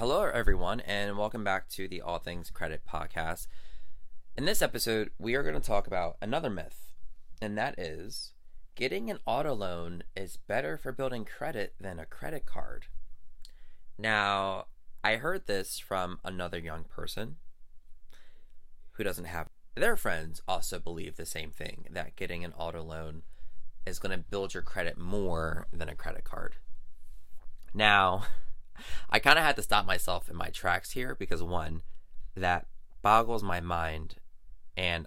Hello everyone, and welcome back to the All Things Credit podcast. In this episode, we are going to talk about another myth, and that is getting an auto loan is better for building credit than a credit card. Now, I heard this from another young person who doesn't have their friends also believe the same thing, that getting an auto loan is going to build your credit more than a credit card. Now, I kind of had to stop myself in my tracks here because, one, that boggles my mind, and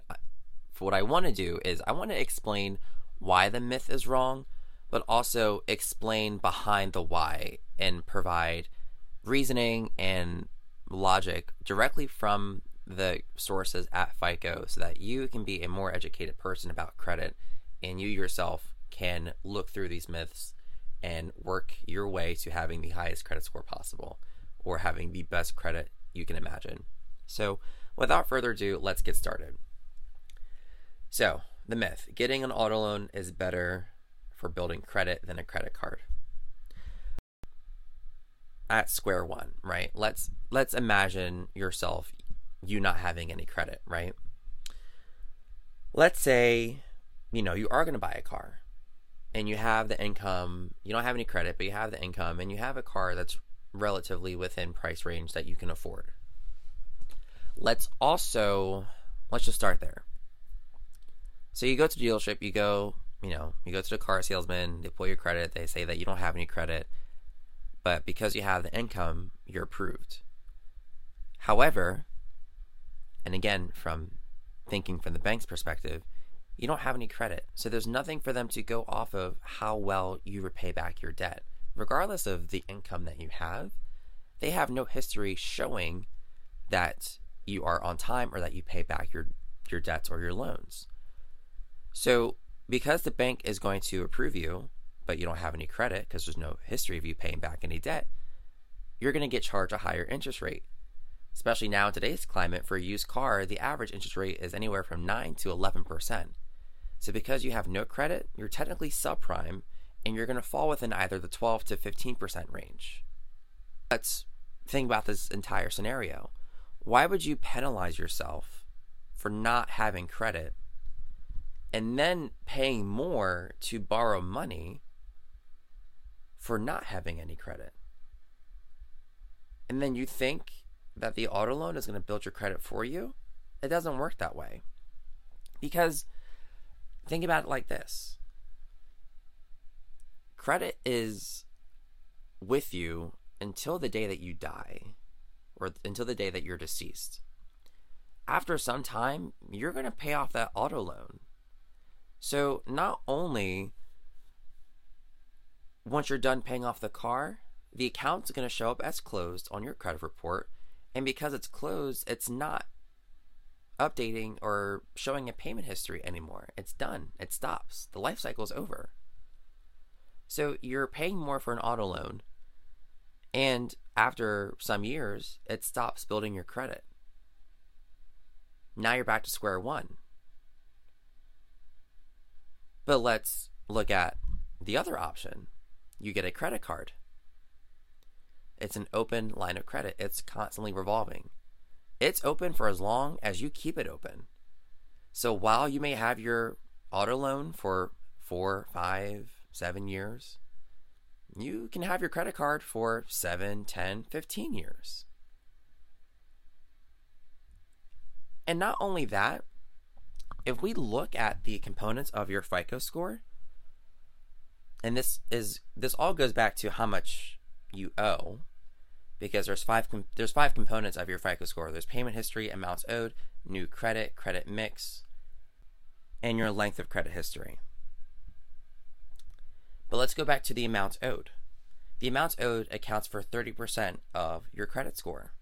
what I want to do is I want to explain why the myth is wrong, but also explain behind the why and provide reasoning and logic directly from the sources at FICO so that you can be a more educated person about credit and you yourself can look through these myths and work your way to having the highest credit score possible, or having the best credit you can imagine. So without further ado, let's get started. So the myth, getting an auto loan is better for building credit than a credit card. At square one, right? Let's imagine yourself, you not having any credit, right? Let's say, you are gonna buy a car, and you have the income, you don't have any credit, but you have the income, and you have a car that's relatively within price range that you can afford. Let's just start there. So you go to the dealership, you go to the car salesman, they pull your credit, they say that you don't have any credit, but because you have the income, you're approved. However, and again, from the bank's perspective, you don't have any credit, so there's nothing for them to go off of how well you repay back your debt. Regardless of the income that you have, they have no history showing that you are on time or that you pay back your debts or your loans. So because the bank is going to approve you, but you don't have any credit because there's no history of you paying back any debt, you're going to get charged a higher interest rate. Especially now in today's climate, for a used car, the average interest rate is anywhere from 9 to 11%. So because you have no credit, you're technically subprime, and you're going to fall within either the 12 to 15% range. Let's think about this entire scenario. Why would you penalize yourself for not having credit and then paying more to borrow money for not having any credit? And then you think that the auto loan is going to build your credit for you? It doesn't work that way. Because think about it like this. Credit is with you until the day that you die, or until the day that you're deceased. After some time, you're going to pay off that auto loan. So not only once you're done paying off the car, the account's going to show up as closed on your credit report, and because it's closed, it's not updating or showing a payment history anymore. It's done. It stops. The life cycle is over. So you're paying more for an auto loan, and after some years, it stops building your credit. Now you're back to square one. But let's look at the other option. You get a credit card. It's an open line of credit. It's constantly revolving. It's open for as long as you keep it open. So while you may have your auto loan for 4, 5, 7 years, you can have your credit card for 7, 10, 15 years. And not only that, if we look at the components of your FICO score, and this all goes back to how much you owe, because there's five components of your FICO score. There's payment history, amounts owed, new credit, credit mix, and your length of credit history. But let's go back to the amounts owed. The amounts owed accounts for 30% of your credit score.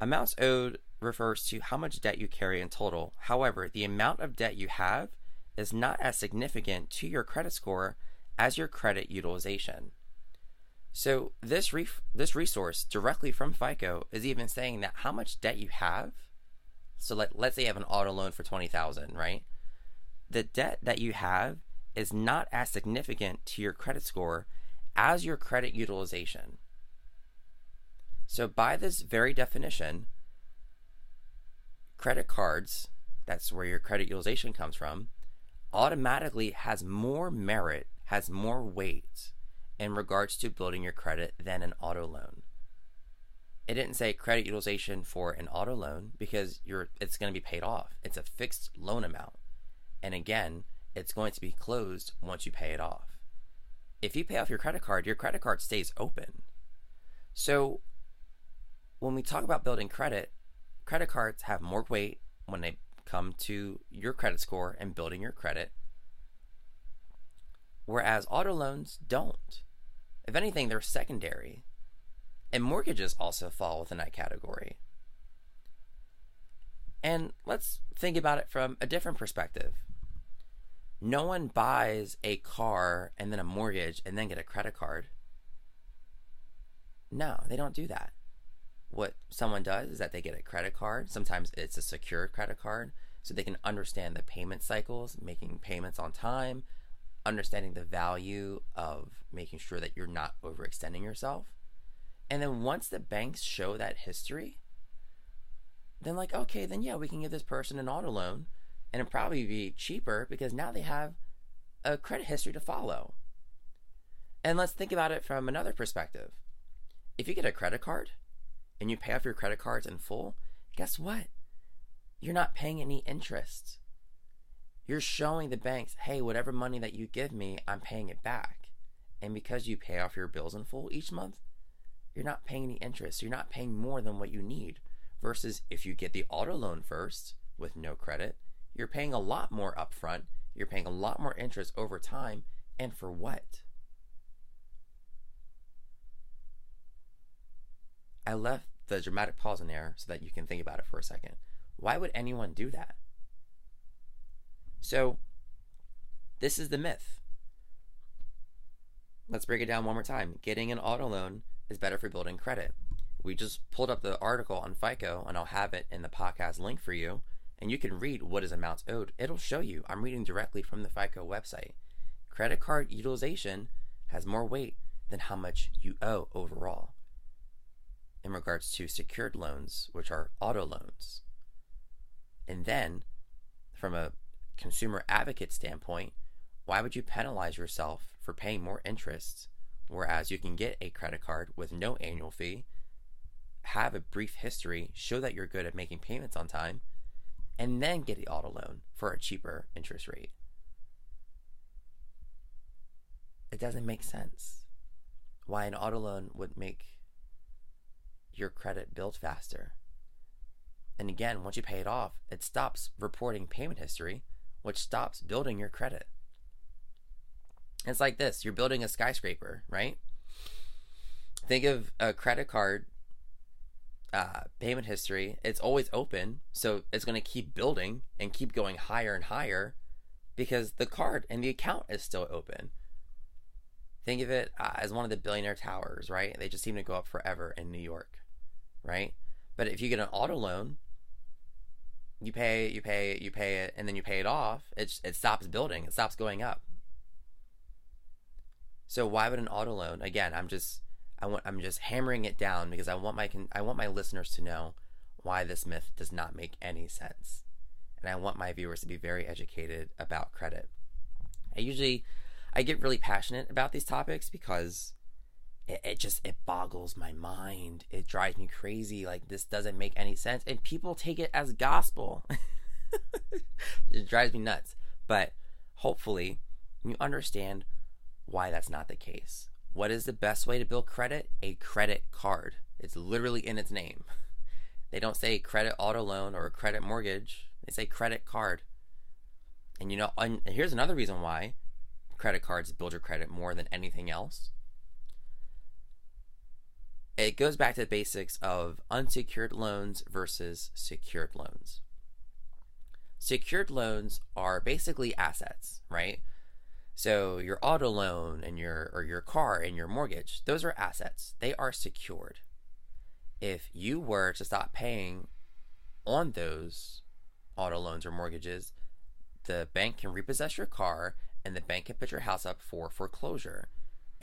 Amounts owed refers to how much debt you carry in total. However, the amount of debt you have is not as significant to your credit score as your credit utilization. So this resource directly from FICO is even saying that how much debt you have, so let's say you have an auto loan for $20,000, right? The debt that you have is not as significant to your credit score as your credit utilization. So by this very definition, credit cards, that's where your credit utilization comes from, automatically has more merit, has more weight in regards to building your credit than an auto loan. It didn't say credit utilization for an auto loan because it's going to be paid off. It's a fixed loan amount. And again, it's going to be closed once you pay it off. If you pay off your credit card stays open. So when we talk about building credit, credit cards have more weight when they come to your credit score and building your credit, whereas auto loans don't. If anything, they're secondary. And mortgages also fall within that category. And let's think about it from a different perspective. No one buys a car and then a mortgage and then get a credit card. No, they don't do that. What someone does is that they get a credit card. Sometimes it's a secure credit card, so they can understand the payment cycles, making payments on time, understanding the value of making sure that you're not overextending yourself. And then once the banks show that history, then like, okay, then yeah, we can give this person an auto loan and it'll probably be cheaper because now they have a credit history to follow. And let's think about it from another perspective. If you get a credit card and you pay off your credit cards in full, guess what? You're not paying any interest. You're showing the banks, hey, whatever money that you give me, I'm paying it back. And because you pay off your bills in full each month, you're not paying any interest. You're not paying more than what you need. Versus if you get the auto loan first with no credit, you're paying a lot more upfront. You're paying a lot more interest over time. And for what? I left the dramatic pause in there so that you can think about it for a second. Why would anyone do that? So this is the myth. Let's break it down one more time. Getting an auto loan is better for building credit. We just pulled up the article on FICO, and I'll have it in the podcast link for you, and you can read what is amounts owed. It'll show you. I'm reading directly from the FICO website. Credit card utilization has more weight than how much you owe overall in regards to secured loans, which are auto loans. And then, from a consumer advocate standpoint, why would you penalize yourself for paying more interest? Whereas you can get a credit card with no annual fee, have a brief history, show that you're good at making payments on time, and then get the auto loan for a cheaper interest rate. It doesn't make sense why an auto loan would make your credit build faster. And again, once you pay it off, it stops reporting payment history, which stops building your credit. It's like this. You're building a skyscraper, right? Think of a credit card payment history. It's always open, so it's going to keep building and keep going higher and higher because the card and the account is still open. Think of it as one of the billionaire towers, right? They just seem to go up forever in New York, right? But if you get an auto loan, you pay it, and then you pay it off, it stops building. It stops going up. So why would an auto loan? Again, I'm just hammering it down because I want my listeners to know why this myth does not make any sense, and I want my viewers to be very educated about credit. I get really passionate about these topics because it boggles my mind. It drives me crazy. Like, this doesn't make any sense, and people take it as gospel. It drives me nuts. But hopefully, you understand why that's not the case. What is the best way to build credit? A credit card. It's literally in its name. They don't say credit auto loan or credit mortgage. They say credit card. And and here's another reason why credit cards build your credit more than anything else. It goes back to the basics of unsecured loans versus secured loans. Secured loans are basically assets, right? So your auto loan and your car and your mortgage, those are assets. They are secured. If you were to stop paying on those auto loans or mortgages, the bank can repossess your car and the bank can put your house up for foreclosure.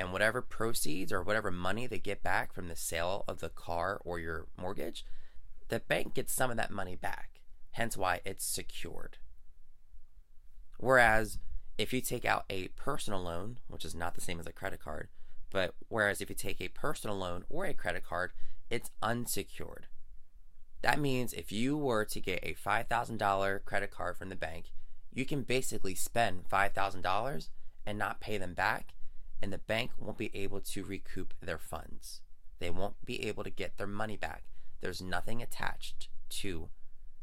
and whatever proceeds or whatever money they get back from the sale of the car or your mortgage, the bank gets some of that money back, hence why it's secured. Whereas if you take out a personal loan, which is not the same as a credit card, but whereas if you take a personal loan or a credit card, it's unsecured. That means if you were to get a $5,000 credit card from the bank, you can basically spend $5,000 and not pay them back, and the bank won't be able to recoup their funds. They won't be able to get their money back. There's nothing attached to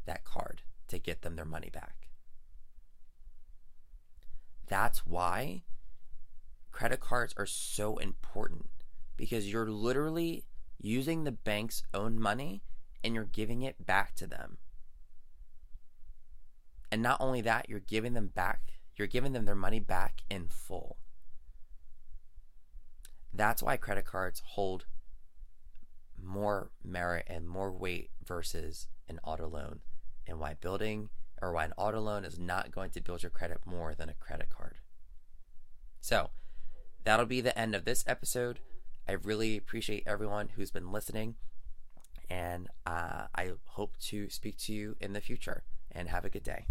that card to get them their money back. That's why credit cards are so important, because you're literally using the bank's own money and you're giving it back to them. And not only that, you're giving them their money back in full. That's why credit cards hold more merit and more weight versus an auto loan, and why an auto loan is not going to build your credit more than a credit card. So that'll be the end of this episode. I really appreciate everyone who's been listening, and I hope to speak to you in the future, and have a good day.